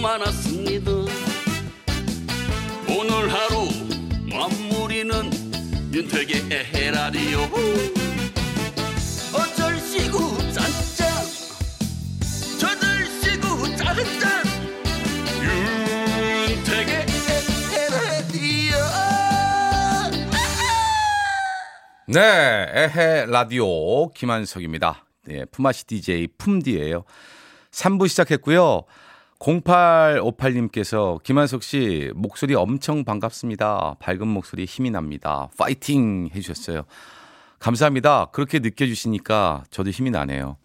많았습니다. 오늘 하루 마무리는 윤택의 에헤라디오. 어쩔시구 짠짠 저들시구 짠짠 윤택의 에헤라디오. 네, 에헤라디오 김한석입니다. 네, 품앗이 DJ 품디예요. 3부 시작했고요. 0858님께서 김한석 씨 목소리 엄청 반갑습니다. 밝은 목소리 힘이 납니다. 파이팅 해주셨어요. 감사합니다. 그렇게 느껴주시니까 저도 힘이 나네요.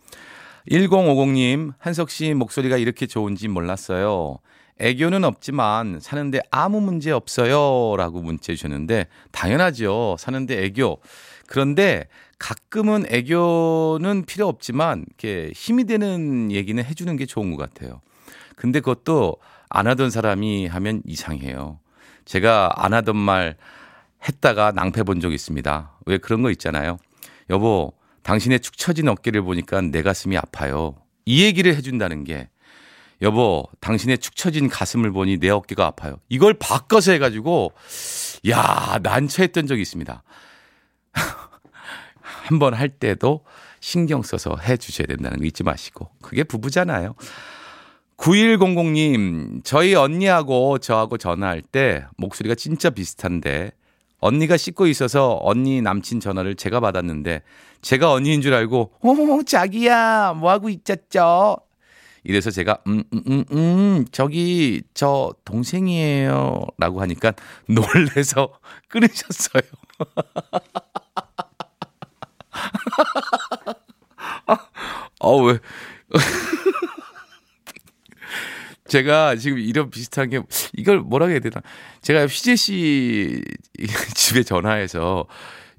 1050님 한석 씨 목소리가 이렇게 좋은지 몰랐어요. 애교는 없지만 사는데 아무 문제 없어요 라고 문자 주셨는데 당연하죠. 사는데 애교. 그런데 가끔은 애교는 필요 없지만 이렇게 힘이 되는 얘기는 해주는 게 좋은 것 같아요. 근데 그것도 안 하던 사람이 하면 이상해요. 제가 안 하던 말 했다가 낭패 본 적이 있습니다. 왜 그런 거 있잖아요. 여보, 당신의 축 처진 어깨를 보니까 내 가슴이 아파요. 이 얘기를 해준다는 게 여보, 당신의 축 처진 가슴을 보니 내 어깨가 아파요. 이걸 바꿔서 해가지고 야 난처했던 적이 있습니다. 한번 할 때도 신경 써서 해주셔야 된다는 거 잊지 마시고. 그게 부부잖아요. 9100님, 저희 언니하고 저하고 전화할 때 목소리가 진짜 비슷한데 언니가 씻고 있어서 언니 남친 전화를 제가 받았는데 제가 언니인 줄 알고 자기야 뭐하고 있었죠? 이래서 제가 저기 저 동생이에요 라고 하니까 놀래서 끊으셨어요. 왜 제가 지금 이런 비슷한 게 이걸 뭐라고 해야 되나. 제가 휘재 씨 집에 전화해서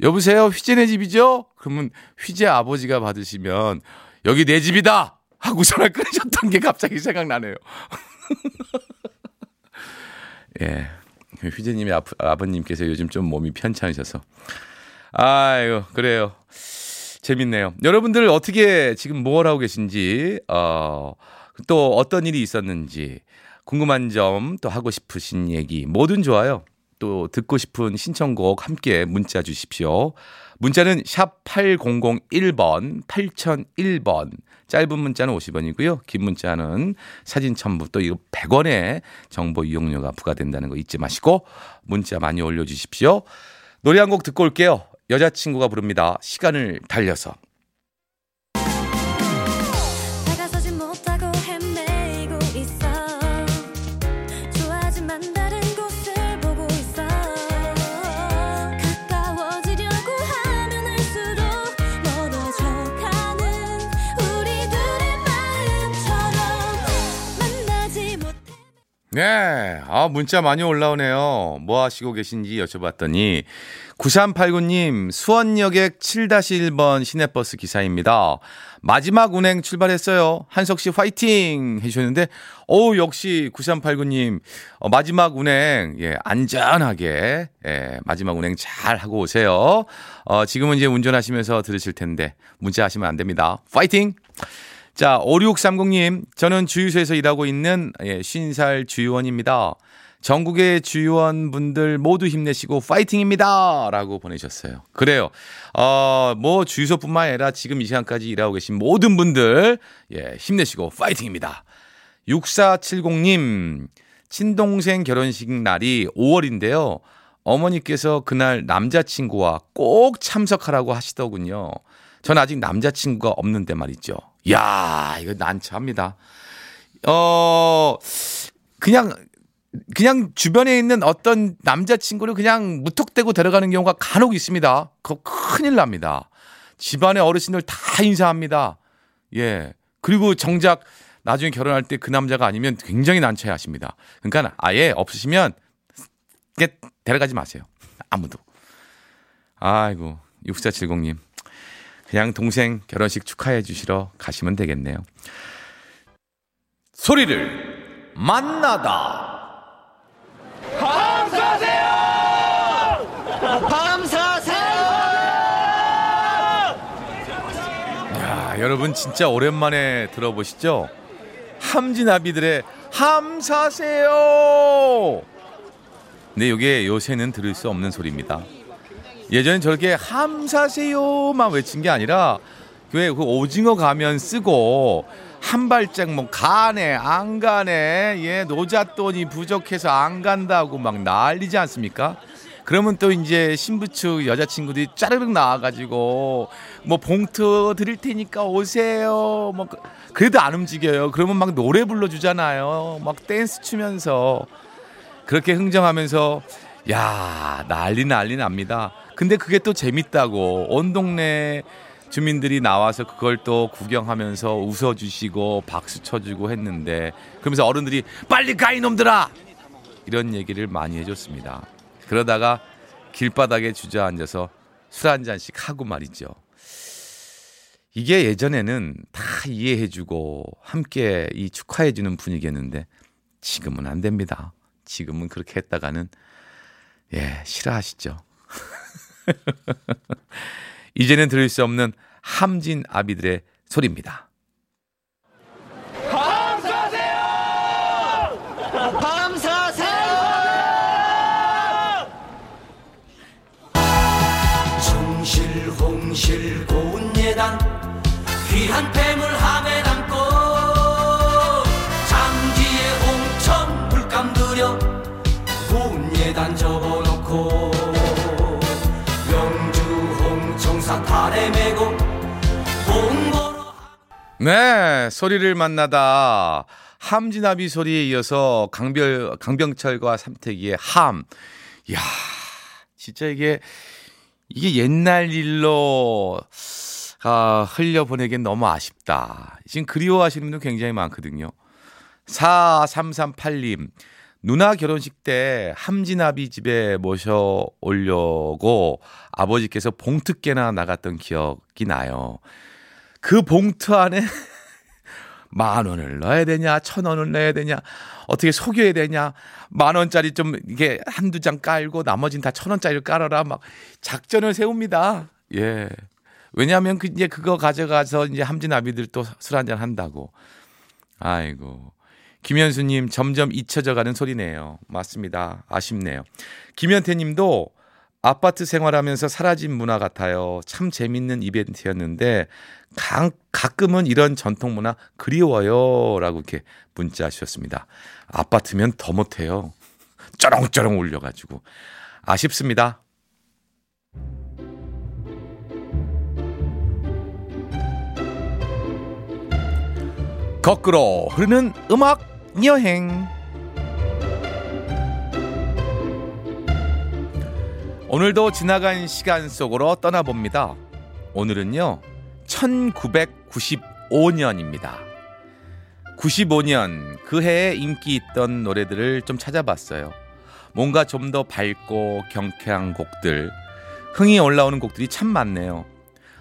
여보세요 휘재네 집이죠? 그러면 휘재 아버지가 받으시면 여기 내 집이다 하고 전화 끊으셨던 게 갑자기 생각나네요. 예, 휘재님의 아버님께서 요즘 좀 몸이 편찮으셔서 아이고 그래요. 재밌네요. 여러분들 어떻게 지금 뭘 하고 계신지 또 어떤 일이 있었는지 궁금한 점 또 하고 싶으신 얘기 뭐든 좋아요. 또 듣고 싶은 신청곡 함께 문자 주십시오. 문자는 샵 8001번 8001번 짧은 문자는 50원이고요. 긴 문자는 사진 첨부 또 100원의 정보 이용료가 부과된다는 거 잊지 마시고 문자 많이 올려주십시오. 노래 한 곡 듣고 올게요. 여자친구가 부릅니다. 시간을 달려서. 네, 문자 많이 올라오네요. 뭐 하시고 계신지 여쭤봤더니 9389님 수원여객 7-1번 시내버스 기사입니다. 마지막 운행 출발했어요. 한석 씨 화이팅 해주셨는데 역시 9389님 마지막 운행 안전하게 마지막 운행 잘 하고 오세요. 지금은 이제 운전하시면서 들으실 텐데 문자하시면 안 됩니다. 화이팅! 자, 5630님, 저는 주유소에서 일하고 있는 50살 주유원입니다. 전국의 주유원분들 모두 힘내시고 파이팅입니다. 라고 보내셨어요. 그래요. 뭐 주유소뿐만 아니라 지금 이 시간까지 일하고 계신 모든 분들 힘내시고 파이팅입니다. 6470님, 친동생 결혼식 날이 5월인데요. 어머니께서 그날 남자친구와 꼭 참석하라고 하시더군요. 전 아직 남자친구가 없는데 말이죠. 야, 이거 난처합니다. 그냥 주변에 있는 어떤 남자친구를 그냥 무턱대고 데려가는 경우가 간혹 있습니다. 그거 큰일 납니다. 집안의 어르신들 다 인사합니다. 예. 그리고 정작 나중에 결혼할 때 그 남자가 아니면 굉장히 난처해 하십니다. 그러니까 아예 없으시면 데려가지 마세요. 아무도. 아이고, 6470님. 그냥 동생 결혼식 축하해 주시러 가시면 되겠네요. 소리를 만나다. 밤 사세요! 밤 사세요! 야, 여러분 진짜 오랜만에 들어보시죠? 삼지나비들의 함사세요. 근데 이게 요새는 들을 수 없는 소리입니다. 예전엔 저렇게 함사세요만 외친 게 아니라 교회 그 오징어 가면 쓰고 한 발짝 뭐 가네 안 가네 예 노잣돈이 부족해서 안 간다고 막 난리지 않습니까? 그러면 또 이제 신부 측 여자친구들이 짜르륵 나와가지고 뭐 봉투 드릴 테니까 오세요 뭐 그래도 안 움직여요. 그러면 막 노래 불러주잖아요. 막 댄스 추면서 그렇게 흥정하면서 야 난리 납니다. 근데 그게 또 재밌다고 온 동네 주민들이 나와서 그걸 또 구경하면서 웃어주시고 박수 쳐주고 했는데 그러면서 어른들이 빨리 가 이놈들아 이런 얘기를 많이 해줬습니다. 그러다가 길바닥에 주저앉아서 술 한 잔씩 하고 말이죠. 이게 예전에는 다 이해해주고 함께 이 축하해주는 분위기였는데 지금은 안 됩니다. 지금은 그렇게 했다가는 예 싫어하시죠. 이제는 들을 수 없는 함진 아비들의 소리입니다. 감사하세요! 감사하세요! 충실 홍실 고운 예단 귀한 뱀을 함에 담고 장지에 홍천 물감 들여 고운 예단 접어놓고 네, 소리를 만나다 함진아비 소리에 이어서 강병철과 삼태기의 함. 이야, 진짜 이게 옛날 일로 흘려보내기엔 너무 아쉽다. 지금 그리워하시는 분들 굉장히 많거든요. 4338님, 누나 결혼식 때 함진아비 집에 모셔 오려고 아버지께서 봉투 깨나 나갔던 기억이 나요. 그 봉투 안에 10,000원을 넣어야 되냐 1,000원을 넣어야 되냐 어떻게 속여야 되냐 10,000원짜리 좀 이게 한두 장 깔고 나머지는 다 1,000원짜리를 깔아라 막 작전을 세웁니다. 예. 왜냐하면 이제 그거 가져가서 이제 함진아비들 또 술 한잔 한다고. 아이고. 김현수님 점점 잊혀져가는 소리네요. 맞습니다. 아쉽네요. 김현태님도 아파트 생활하면서 사라진 문화 같아요. 참 재밌는 이벤트였는데 가끔은 이런 전통 문화 그리워요. 라고 이렇게 문자 주셨습니다. 아파트면 더 못해요. 쩌렁쩌렁 울려가지고. 아쉽습니다. 거꾸로 흐르는 음악 여행. 오늘도 지나간 시간 속으로 떠나봅니다. 오늘은요 1995년입니다 95년 그 해에 인기 있던 노래들을 좀 찾아봤어요. 뭔가 좀 더 밝고 경쾌한 곡들, 흥이 올라오는 곡들이 참 많네요.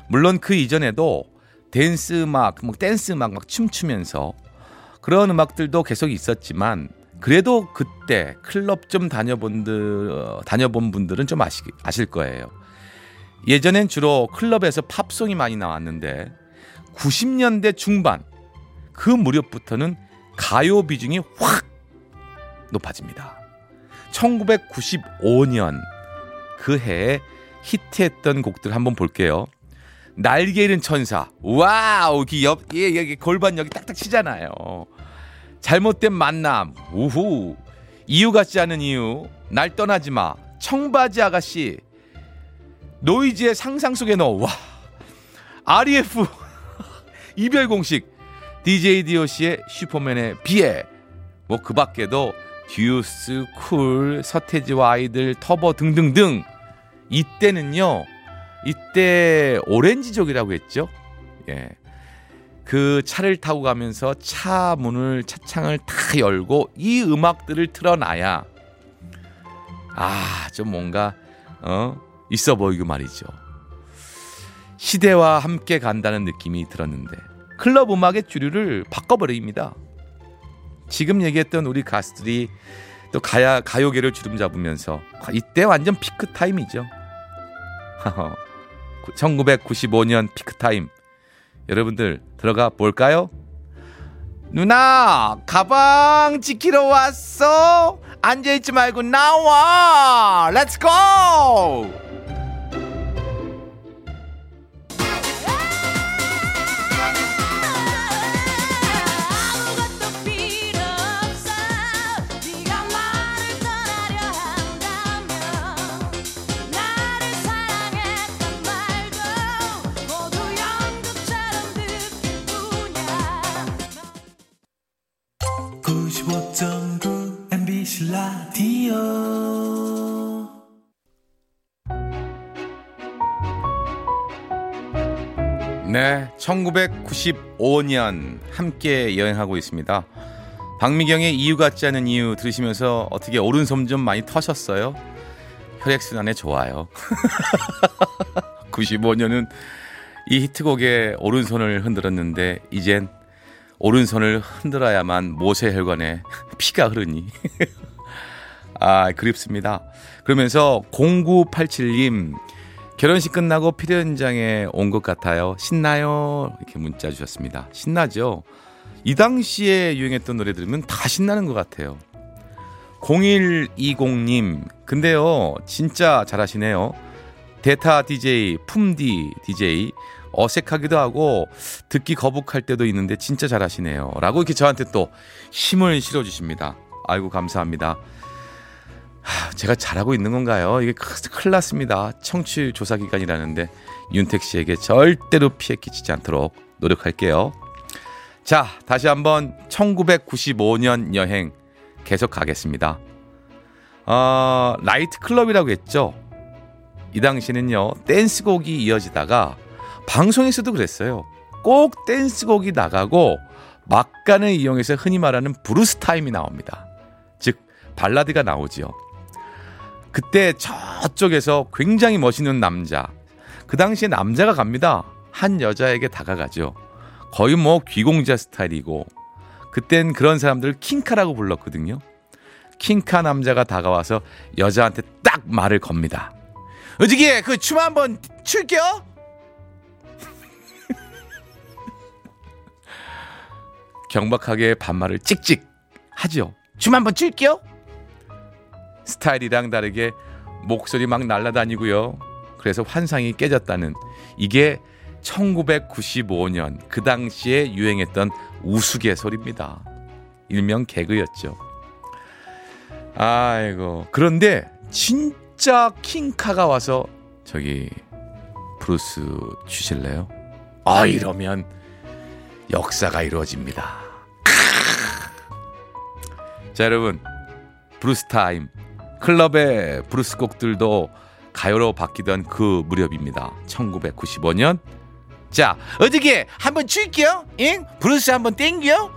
물론 그 이전에도 댄스 음악 막 춤추면서 그런 음악들도 계속 있었지만 그래도 그때 클럽 좀 다녀본 분들은 좀 아실 거예요. 예전엔 주로 클럽에서 팝송이 많이 나왔는데 90년대 중반 그 무렵부터는 가요 비중이 확 높아집니다. 1995년 그 해에 히트했던 곡들 한번 볼게요. 날개 잃은 천사. 와우, 여기 골반 여기 딱딱 치잖아요. 잘못된 만남, 우후, 이유 같지 않은 이유, 날 떠나지 마, 청바지 아가씨, 노이즈의 상상 속에 넣어, 와, RF, 이별 공식, DJ DOC의 슈퍼맨의 비애, 뭐 그 밖에도 듀스, 쿨, 서태지와 아이들, 터보 등등등. 이때 오렌지족이라고 했죠. 예. 그 차를 타고 가면서 차 문을 차창을 다 열고 이 음악들을 틀어놔야 좀 뭔가 있어 보이고 말이죠. 시대와 함께 간다는 느낌이 들었는데 클럽 음악의 주류를 바꿔버립니다. 지금 얘기했던 우리 가수들이 또 가요계를 주름 잡으면서 이때 완전 피크 타임이죠. 1995년 피크타임 여러분들 들어가 볼까요? 누나 가방 지키러 왔어? 앉아있지 말고 나와. 렛츠고. 네, 1995년 함께 여행하고 있습니다. 박미경의 이유 같지 않은 이유 들으시면서 어떻게 오른손 좀 많이 터셨어요? 혈액순환에 좋아요. 95년은 이 히트곡에 오른손을 흔들었는데 이젠 오른손을 흔들어야만 모세혈관에 피가 흐르니 아 그립습니다. 그러면서 0987님 결혼식 끝나고 필연장에 온 것 같아요. 신나요? 이렇게 문자 주셨습니다. 신나죠? 이 당시에 유행했던 노래 들으면 다 신나는 것 같아요. 0120님 근데요 진짜 잘하시네요. 데타 DJ, 품디 DJ 어색하기도 하고 듣기 거북할 때도 있는데 진짜 잘하시네요 라고 이렇게 저한테 또 힘을 실어주십니다. 아이고 감사합니다. 제가 잘하고 있는 건가요? 이게 큰일 났습니다. 청취율 조사 기간이라는데 윤택 씨에게 절대로 피해 끼치지 않도록 노력할게요. 자 다시 한번 1995년 여행 계속 가겠습니다. 나이트 클럽이라고 했죠. 이 당시는요 댄스곡이 이어지다가 방송에서도 그랬어요. 꼭 댄스곡이 나가고 막간을 이용해서 흔히 말하는 브루스 타임이 나옵니다. 즉 발라드가 나오지요. 그때 저쪽에서 굉장히 멋있는 남자, 그 당시에 남자가 갑니다. 한 여자에게 다가가죠. 거의 뭐 귀공자 스타일이고 그땐 그런 사람들을 킹카라고 불렀거든요. 킹카 남자가 다가와서 여자한테 딱 말을 겁니다. 어저께 그 춤 한번 출게요. 경박하게 반말을 찍찍 하죠. 춤 한번 출게요. 스타일이랑 다르게 목소리 막 날아다니고요. 그래서 환상이 깨졌다는 이게 1995년 그 당시에 유행했던 우스갯소리입니다. 일명 개그였죠. 아이고 그런데 진짜 킹카가 와서 저기 브루스 주실래요? 아 이러면 역사가 이루어집니다. 자 여러분 브루스타임 클럽의 브루스곡들도 가요로 바뀌던 그 무렵입니다. 1995년 자 어떻게 한번 출게요. 잉? 브루스 한번 땡겨.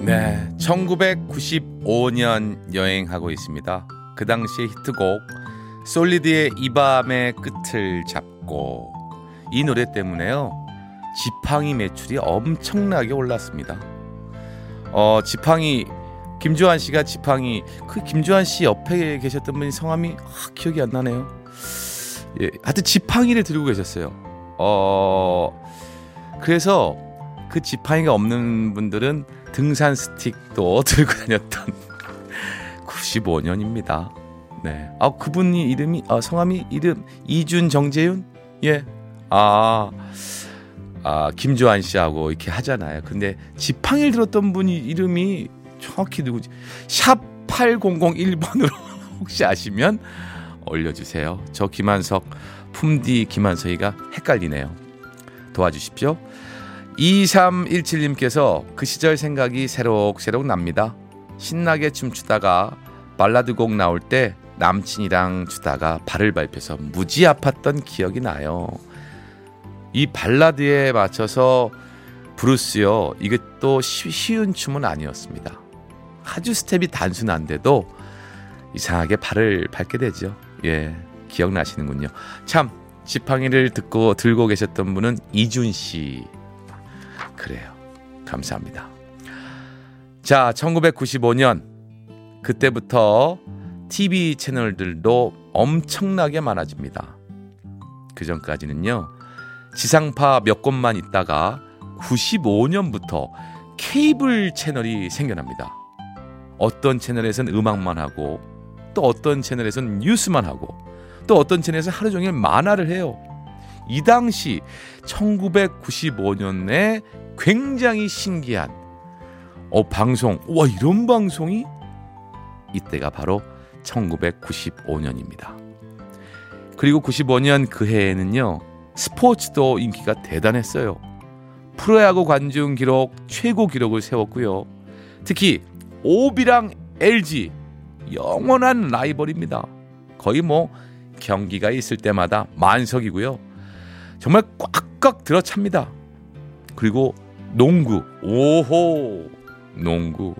네, 1995년 여행하고 있습니다. 그 당시의 히트곡 솔리드의 이 밤의 끝을 잡고 이 노래 때문에요 지팡이 매출이 엄청나게 올랐습니다. 지팡이 김주환 씨가 지팡이 그 김주환 씨 옆에 계셨던 분이 성함이 기억이 안 나네요. 예, 하여튼 지팡이를 들고 계셨어요. 그래서 그 지팡이가 없는 분들은 등산 스틱도 들고 다녔던 95년입니다. 네, 아 그분이 이름이 성함이 이름 이준 정재윤 예, 김주환 씨하고 이렇게 하잖아요. 근데 지팡이를 들었던 분이 이름이 정확히 누구지? 샵 8001번으로 혹시 아시면 올려주세요. 저 김한석 품디 김한석이가 헷갈리네요. 도와주십시오. 2317님께서 그 시절 생각이 새록새록 납니다. 신나게 춤추다가 발라드곡 나올 때 남친이랑 추다가 발을 밟혀서 무지 아팠던 기억이 나요. 이 발라드에 맞춰서 브루스요. 이게 또 쉬운 춤은 아니었습니다. 아주 스텝이 단순한데도 이상하게 발을 밟게 되죠. 예, 기억나시는군요. 참, 지팡이를 들고 계셨던 분은 이준 씨. 그래요. 감사합니다. 자, 1995년 그때부터 TV 채널들도 엄청나게 많아집니다. 그 전까지는요, 지상파 몇 곳만 있다가 95년부터 케이블 채널이 생겨납니다. 어떤 채널에선 음악만 하고, 또 어떤 채널에선 뉴스만 하고, 또 어떤 채널에선 하루 종일 만화를 해요. 이 당시 1995년에 굉장히 신기한 방송, 와, 이런 방송이? 이때가 바로 1995년입니다. 그리고 95년 그 해에는요, 스포츠도 인기가 대단했어요. 프로야구 관중 기록 최고 기록을 세웠고요. 특히 오비랑 LG, 영원한 라이벌입니다. 거의 뭐 경기가 있을 때마다 만석이고요. 정말 꽉꽉 들어찹니다. 그리고 농구, 오호, 농구.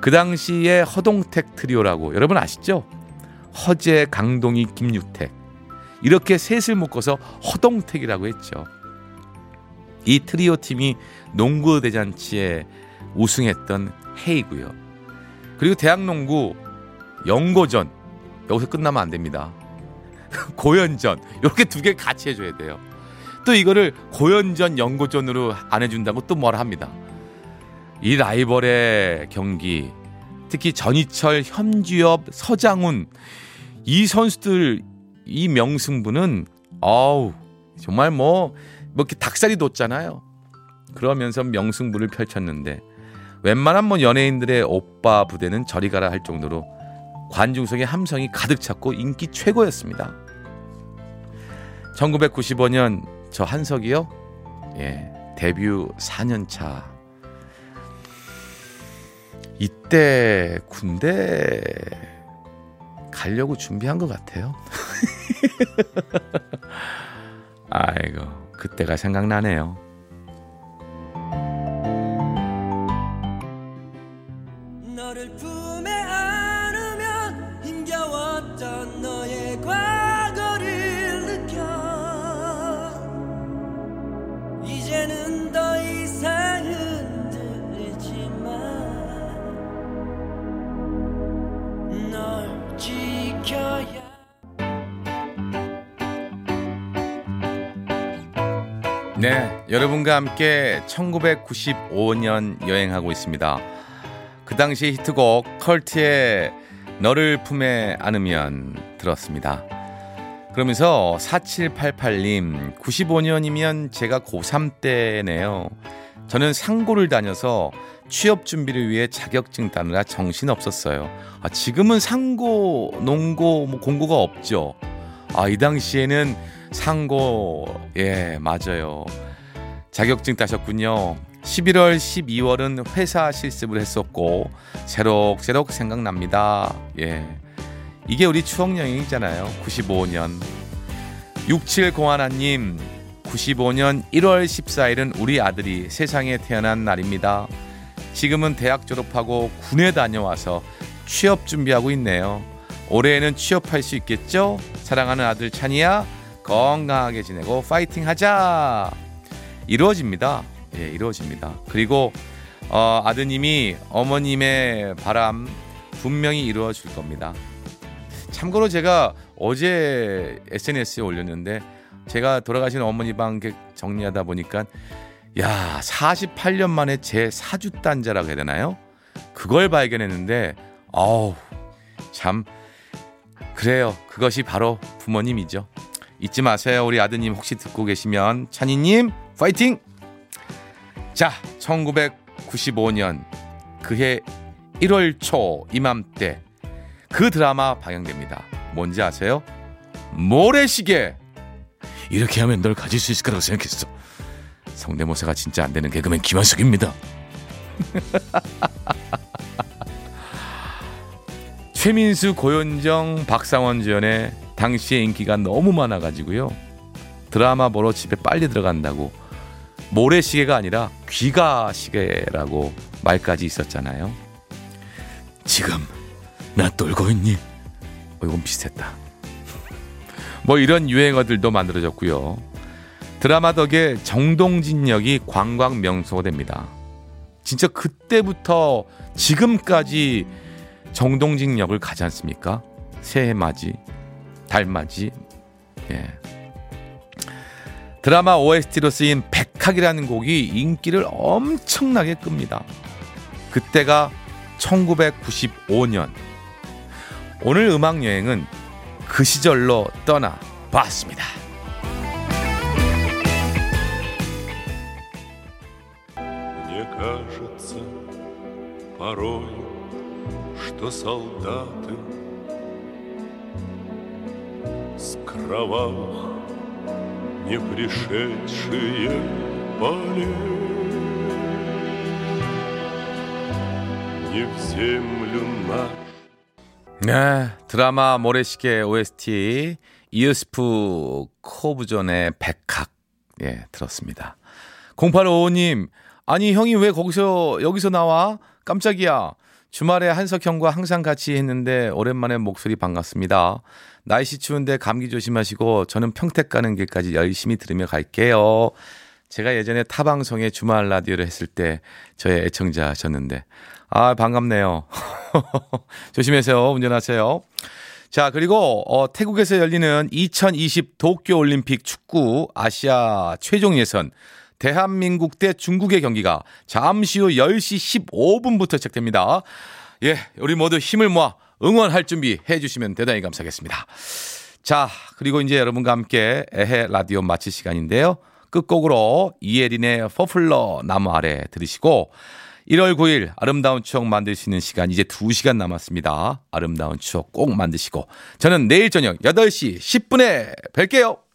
그 당시에 허동택 트리오라고 여러분 아시죠? 허재, 강동희, 김유택. 이렇게 셋을 묶어서 허동택이라고 했죠. 이 트리오 팀이 농구 대잔치에 우승했던 해이고요. 그리고 대학농구 영고전, 여기서 끝나면 안 됩니다. 고현전, 이렇게 두 개 같이 해줘야 돼요. 또 이거를 고현전, 영고전으로 안 해준다고 또 뭐라 합니다. 이 라이벌의 경기, 특히 전희철, 현주엽, 서장훈, 이 선수들, 이 명승부는 아우 정말 뭐 이렇게 닭살이 돋잖아요. 그러면서 명승부를 펼쳤는데 웬만한 뭐 연예인들의 오빠 부대는 저리 가라 할 정도로 관중석의 함성이 가득 찼고 인기 최고였습니다. 1995년 저 한석이요. 예, 데뷔 4년 차. 이때 군대 가려고 준비한 것 같아요. 아이고, 그때가 생각나네요. 너를 품에 안으면 힘겨웠던 너의 과거를 느껴. 이제는 더 이상 흔들리지만 널 지켜야. 네, 여러분과 함께 1995년 여행하고 있습니다. 그 당시 히트곡 컬트의 너를 품에 안으면 들었습니다. 그러면서 4788님, 95년이면 제가 고3 때네요. 저는 상고를 다녀서 취업 준비를 위해 자격증 따느라 정신없었어요. 아, 지금은 상고, 농고, 뭐 공고가 없죠. 아, 이 당시에는 상고, 예, 맞아요. 자격증 따셨군요. 11월, 12월은 회사 실습을 했었고 새록새록 생각납니다. 예, 이게 우리 추억여행이잖아요. 95년. 6701님, 95년 1월 14일은 우리 아들이 세상에 태어난 날입니다. 지금은 대학 졸업하고 군에 다녀와서 취업 준비하고 있네요. 올해에는 취업할 수 있겠죠? 사랑하는 아들 찬이야, 건강하게 지내고 파이팅하자. 이루어집니다. 예, 이루어집니다. 그리고 아드님이 어머님의 바람 분명히 이루어질 겁니다. 참고로 제가 어제 SNS에 올렸는데, 제가 돌아가신 어머니 방 정리하다 보니까 야, 48년 만에 제 4주 단자라고 해야 되나요? 그걸 발견했는데 아우 참 그래요. 그것이 바로 부모님이죠. 잊지 마세요. 우리 아드님 혹시 듣고 계시면 찬이님 파이팅! 자, 1995년 그해 1월 초 이맘때 그 드라마 방영됩니다. 뭔지 아세요? 모래시계! 이렇게 하면 널 가질 수 있을 거라고 생각했어. 성대모사가 진짜 안 되는 개그맨 김한석입니다. 최민수, 고현정, 박상원 주연의 당시의 인기가 너무 많아가지고요. 드라마 보러 집에 빨리 들어간다고 모래시계가 아니라 귀가시계라고 말까지 있었잖아요. 지금 나 떨고 있니? 이건 비슷했다. 뭐 이런 유행어들도 만들어졌고요. 드라마 덕에 정동진 역이 관광 명소가 됩니다. 진짜 그때부터 지금까지 정동진 역을 가지 않습니까? 새해맞이, 달맞이. 예. 드라마 OST로 쓰인 백학이라는 곡이 인기를 엄청나게 끕니다. 그때가 1995년. 오늘 음악여행은 그 시절로 떠나봤습니다. Не пришедшие полей, не в землю наш. 네, 드라마 모래시계 OST 이스프 코브존의 백학, 예, 들었습니다. 0855님, 아니 형이 왜 거기서 여기서 나와? 깜짝이야. 주말에 한석 형과 항상 같이 했는데 오랜만에 목소리 반갑습니다. 날씨 추운데 감기 조심하시고 저는 평택 가는 길까지 열심히 들으며 갈게요. 제가 예전에 타방송에 주말 라디오를 했을 때 저의 애청자셨는데 아 반갑네요. 조심하세요. 운전하세요. 자 그리고 태국에서 열리는 2020 도쿄올림픽 축구 아시아 최종 예선 대한민국 대 중국의 경기가 잠시 후 10시 15분부터 시작됩니다. 예, 우리 모두 힘을 모아 응원할 준비 해주시면 대단히 감사하겠습니다. 자, 그리고 이제 여러분과 함께 에헤 라디오 마칠 시간인데요. 끝곡으로 이혜린의 퍼플러 나무 아래 들으시고 1월 9일 아름다운 추억 만들 수 있는 시간 이제 2시간 남았습니다. 아름다운 추억 꼭 만드시고 저는 내일 저녁 8시 10분에 뵐게요.